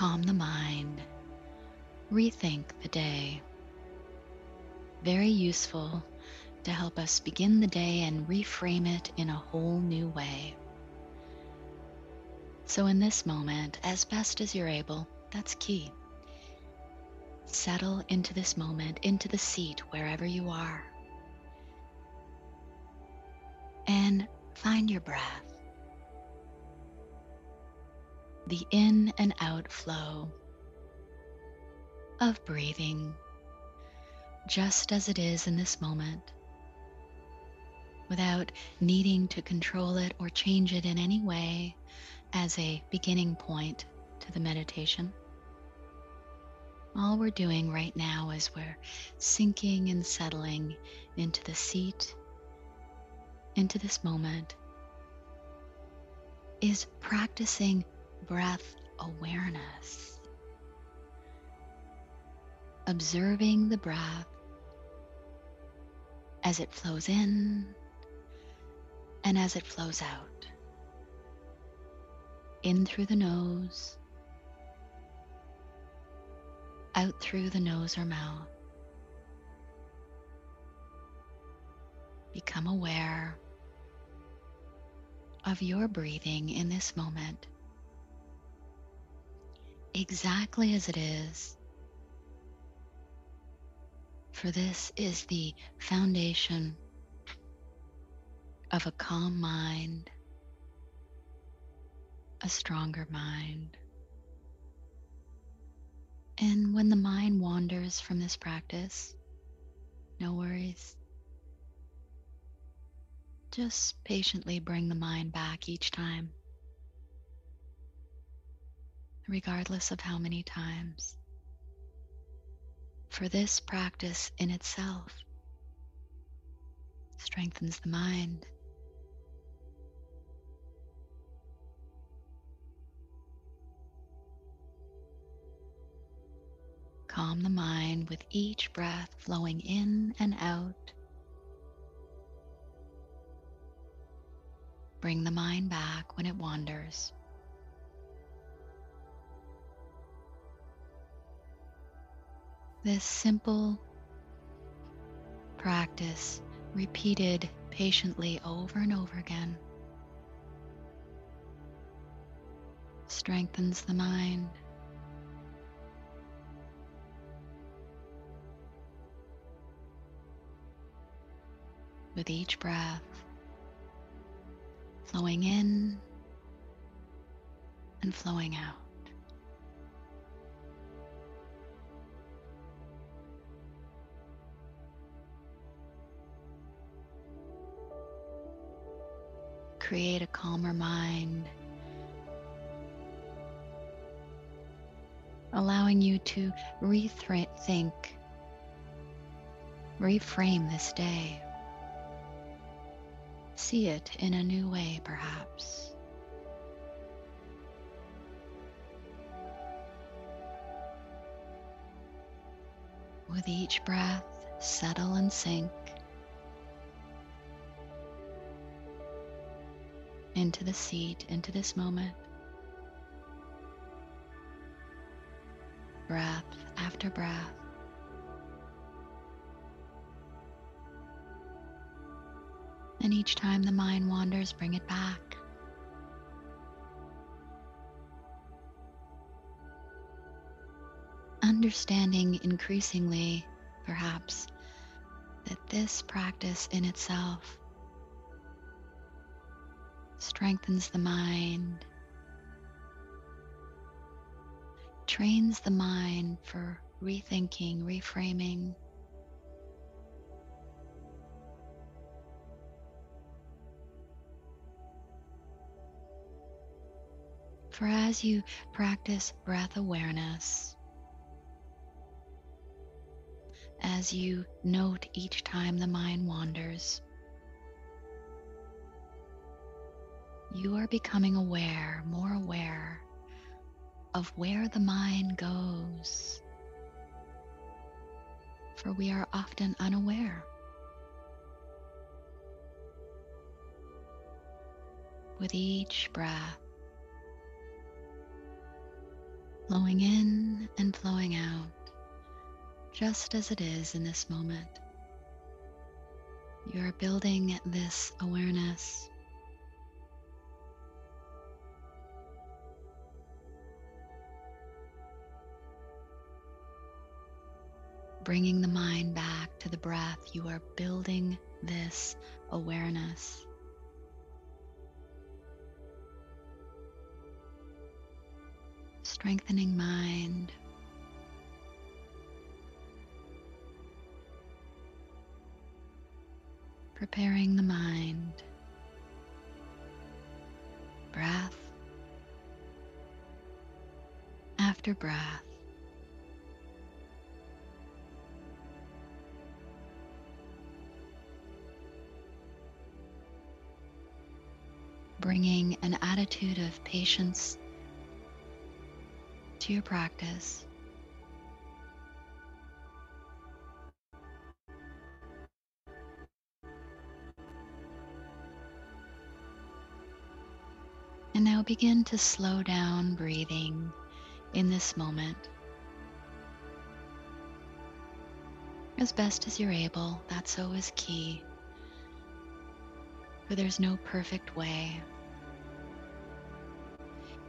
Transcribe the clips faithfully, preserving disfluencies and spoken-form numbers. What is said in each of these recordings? calm the mind, rethink the day. Very useful to help us begin the day and reframe it in a whole new way. So in this moment, as best as you're able, that's key. Settle into this moment, into the seat, wherever you are. And find your breath. The in and out flow of breathing, just as it is in this moment, without needing to control it or change it in any way as a beginning point to the meditation. All we're doing right now is we're sinking and settling into the seat, into this moment, is practicing breath awareness. Observing the breath as it flows in and as it flows out. In through the nose, out through the nose or mouth. Become aware of your breathing in this moment, exactly as it is. For this is the foundation of a calm mind, a stronger mind. And when the mind wanders from this practice, no worries. Just patiently bring the mind back each time, regardless of how many times. For this practice in itself strengthens the mind. Calm the mind with each breath flowing in and out. Bring the mind back when it wanders. This simple practice, repeated patiently over and over again, strengthens the mind. With each breath flowing in and flowing out. Create a calmer mind, allowing you to rethink, reframe this day. See it in a new way, perhaps. With each breath, settle and sink into the seat, into this moment, breath after breath. And each time the mind wanders, bring it back. Understanding increasingly, perhaps, that this practice in itself strengthens the mind, trains the mind for rethinking, reframing, for as you practice breath awareness, as you note each time the mind wanders, you are becoming aware, more aware of where the mind goes, for we are often unaware. With each breath, flowing in and flowing out, just as it is in this moment. You are building this awareness. Bringing the mind back to the breath, you are building this awareness. Strengthening mind. Preparing the mind. Breath after breath. Bringing an attitude of patience to your practice. And now begin to slow down breathing in this moment. As best as you're able, that's always key. For there's no perfect way.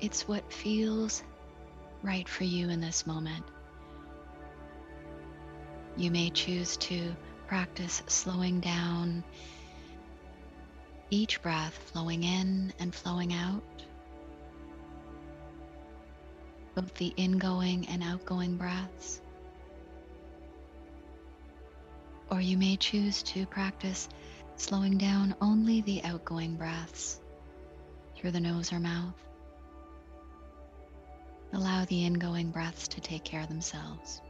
It's what feels right for you in this moment. You may choose to practice slowing down each breath, flowing in and flowing out, both the ingoing and outgoing breaths. Or you may choose to practice slowing down only the outgoing breaths through the nose or mouth. Allow the ingoing breaths to take care of themselves.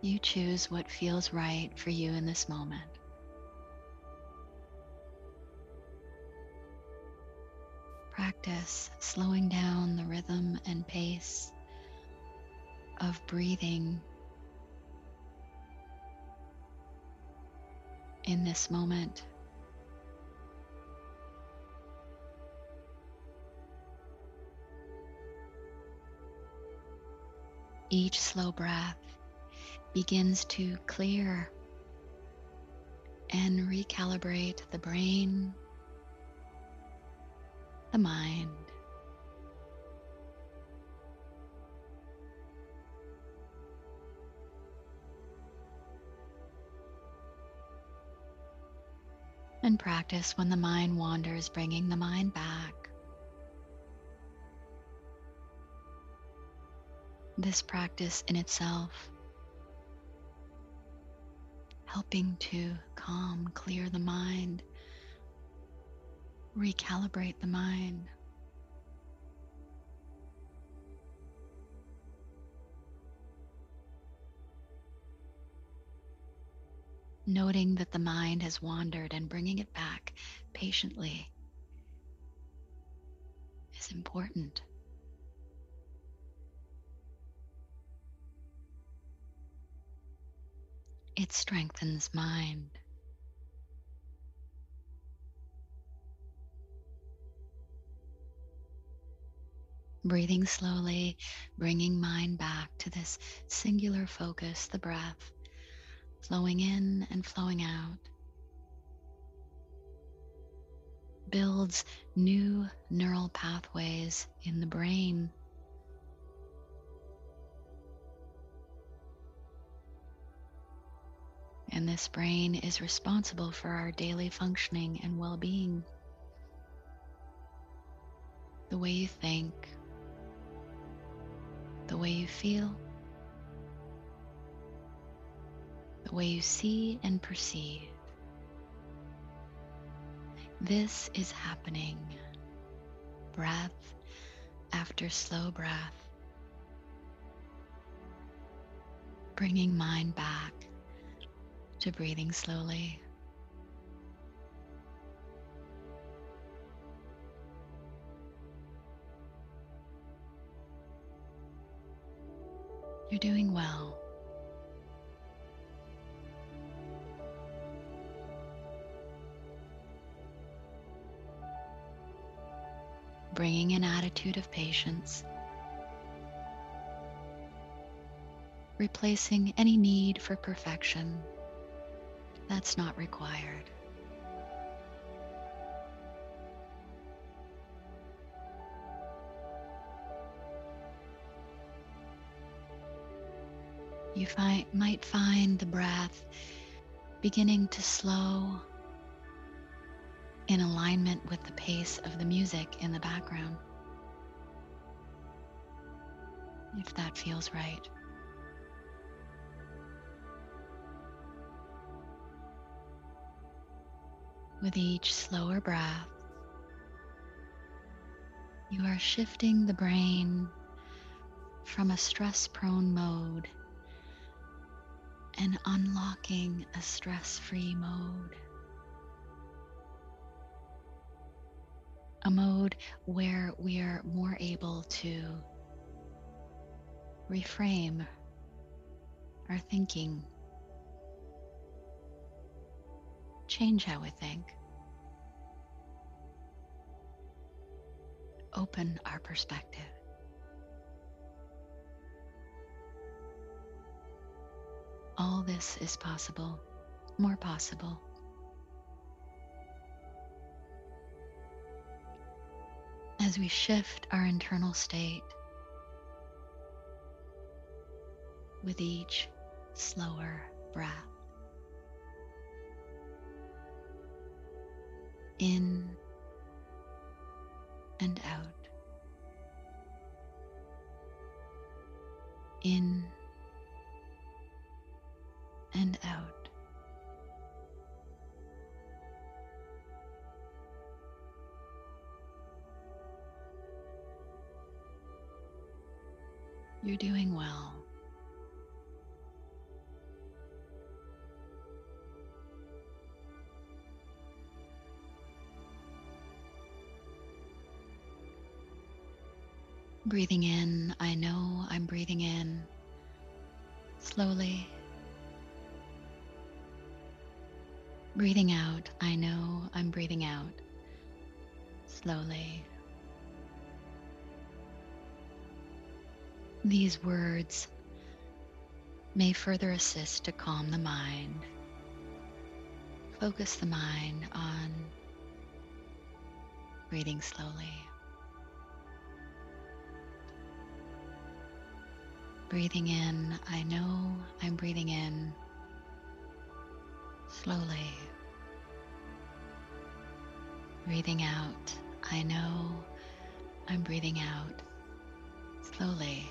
You choose what feels right for you in this moment. Practice slowing down the rhythm and pace of breathing in this moment. Each slow breath begins to clear and recalibrate the brain, the mind. And practice when the mind wanders, bringing the mind back. This practice in itself, helping to calm, clear the mind, recalibrate the mind. Noting that the mind has wandered and bringing it back patiently is important. It strengthens mind. Breathing slowly, bringing mind back to this singular focus, the breath. Flowing in and flowing out builds new neural pathways in the brain. And this brain is responsible for our daily functioning and well-being. The way you think, the way you feel, the way you see and perceive. This is happening, breath after slow breath, bringing mind back to breathing slowly. You're doing well. bringing an attitude of patience, replacing any need for perfection that's not required. You find, might find the breath beginning to slow in alignment with the pace of the music in the background, if that feels right. With each slower breath, you are shifting the brain from a stress-prone mode and unlocking a stress-free mode. A mode where we are more able to reframe our thinking, change how we think, open our perspective. All this is possible, more possible. As we shift our internal state with each slower breath in and out, in and out. You're doing well. Breathing in, I know I'm breathing in slowly. Breathing out, I know I'm breathing out slowly. These words may further assist to calm the mind, focus the mind on breathing slowly. Breathing in, I know I'm breathing in slowly. Breathing out, I know I'm breathing out slowly.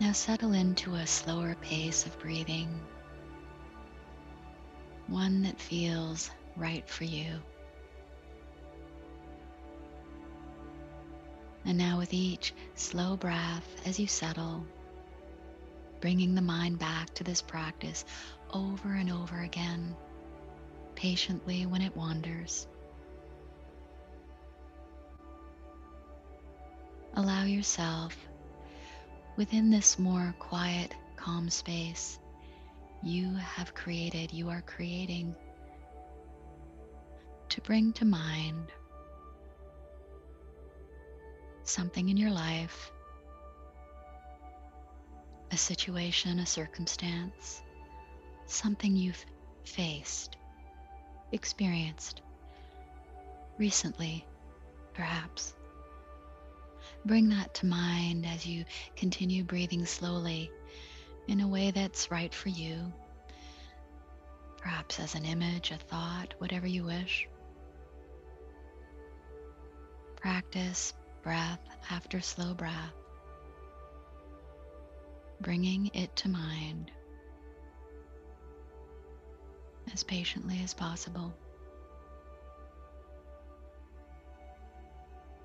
Now settle into a slower pace of breathing, one that feels right for you. And now with each slow breath, as you settle, bringing the mind back to this practice over and over again, patiently when it wanders. Allow yourself, within this more quiet, calm space you have created, you are creating, to bring to mind something in your life, a situation, a circumstance, something you've faced, experienced, recently, perhaps. Bring that to mind as you continue breathing slowly in a way that's right for you, perhaps as an image, a thought, whatever you wish. Practice breath after slow breath, bringing it to mind as patiently as possible.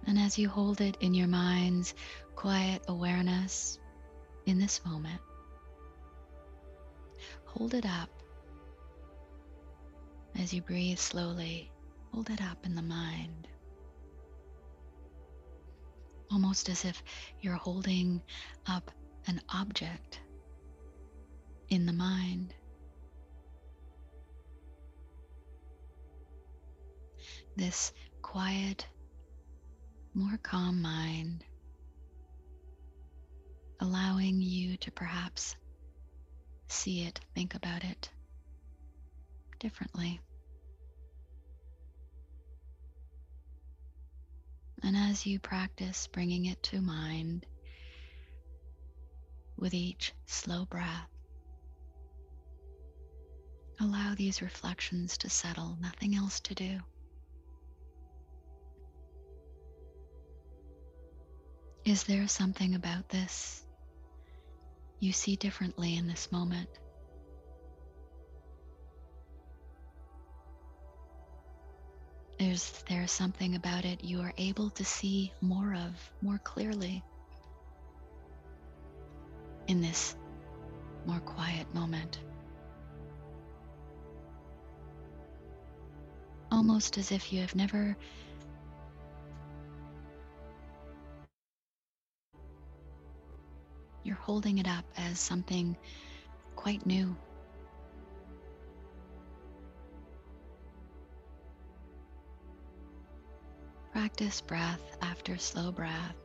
And as you hold it in your mind's quiet awareness in this moment, hold it up as you breathe slowly. Hold it up in the mind, almost as if you're holding up an object in the mind, this quiet, more calm mind, allowing you to perhaps see it, think about it differently. And as you practice bringing it to mind with each slow breath, allow these reflections to settle, nothing else to do. Is there something about this you see differently in this moment? Is there something about it you are able to see more of, more clearly in this more quiet moment? Almost as if you have never you're holding it up as something quite new. Practice breath after slow breath,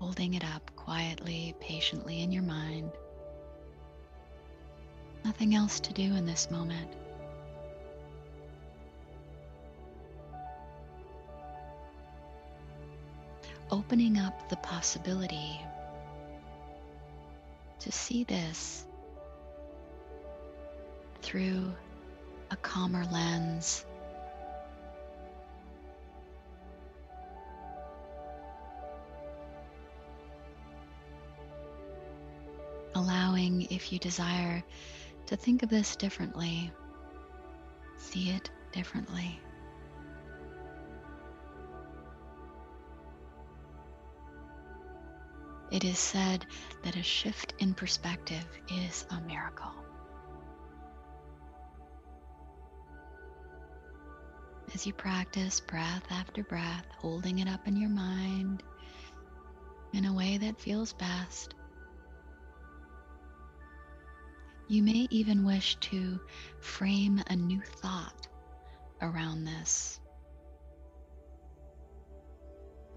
holding it up quietly, patiently in your mind. Nothing else to do in this moment. Opening up the possibility to see this through a calmer lens, allowing, if you desire, to think of this differently, see it differently. It is said that a shift in perspective is a miracle. As you practice breath after breath, holding it up in your mind in a way that feels best, you may even wish to frame a new thought around this.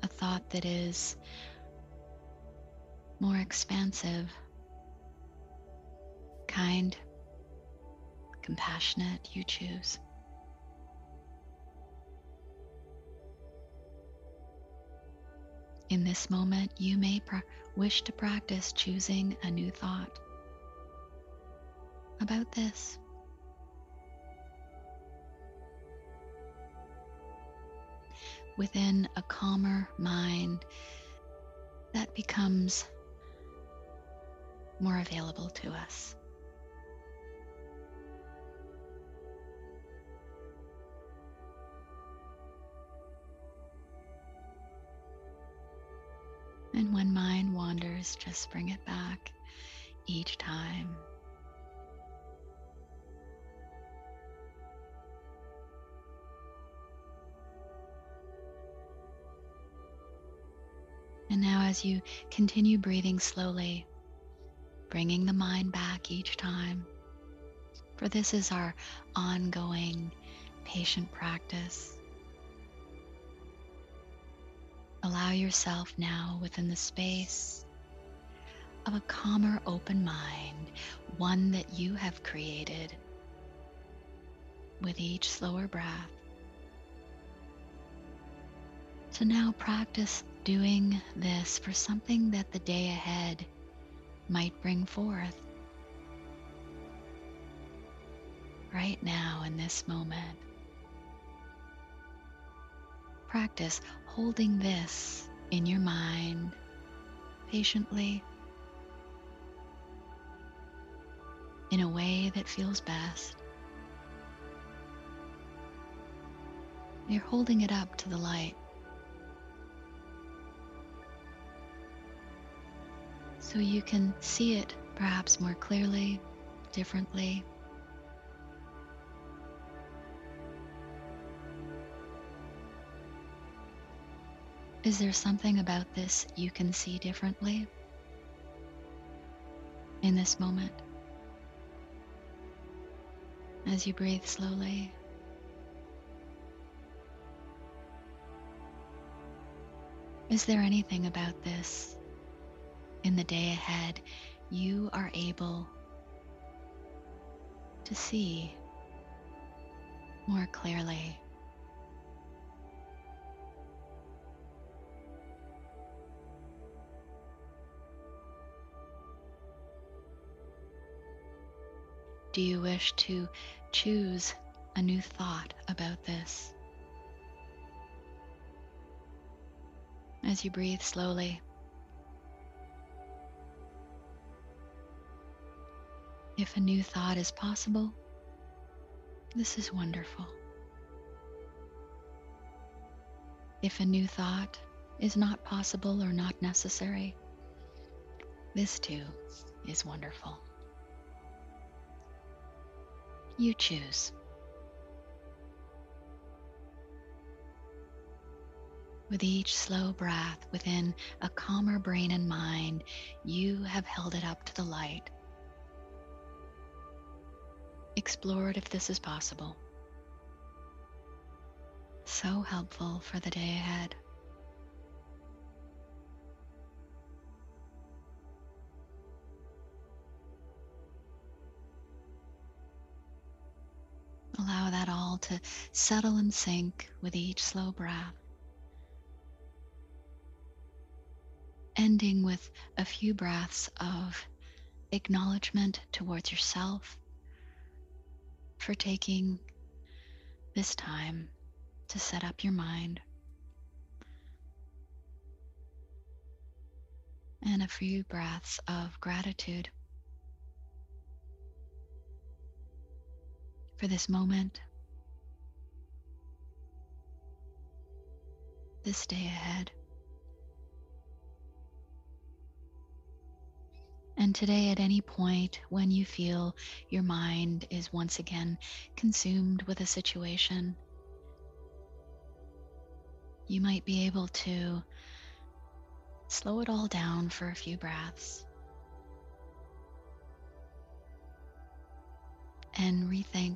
A thought that is more expansive, kind, compassionate, you choose. In this moment, you may pra- wish to practice choosing a new thought about this. Within a calmer mind, that becomes more available to us. And when mind wanders, just bring it back each time. And now as you continue breathing slowly, bringing the mind back each time, for this is our ongoing patient practice. Allow yourself now within the space of a calmer, open mind, one that you have created with each slower breath, to now practice doing this for something that the day ahead might bring forth. Right now in this moment, practice holding this in your mind patiently in a way that feels best. You're holding it up to the light, so you can see it perhaps more clearly, differently. Is there something about this you can see differently in this moment? as you breathe slowly. Is there anything about this in the day ahead you are able to see more clearly? Do you wish to choose a new thought about this? As you breathe slowly, if a new thought is possible, this is wonderful. If a new thought is not possible or not necessary, this too is wonderful. You choose. With each slow breath within a calmer brain and mind, you have held it up to the light, explored if this is possible. So helpful for the day ahead. Allow that all to settle and sink with each slow breath, ending with a few breaths of acknowledgement towards yourself for taking this time to set up your mind, and a few breaths of gratitude for this moment, this day ahead. And today, at any point when you feel your mind is once again consumed with a situation, you might be able to slow it all down for a few breaths and rethink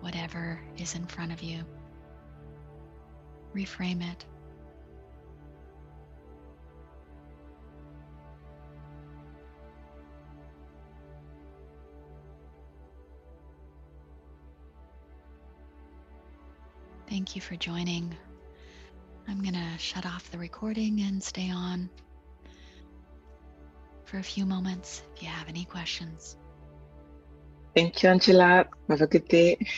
whatever is in front of you. Reframe it. Thank you for joining. I'm going to shut off the recording and stay on for a few moments if you have any questions. Thank you, Angela. Have a good day.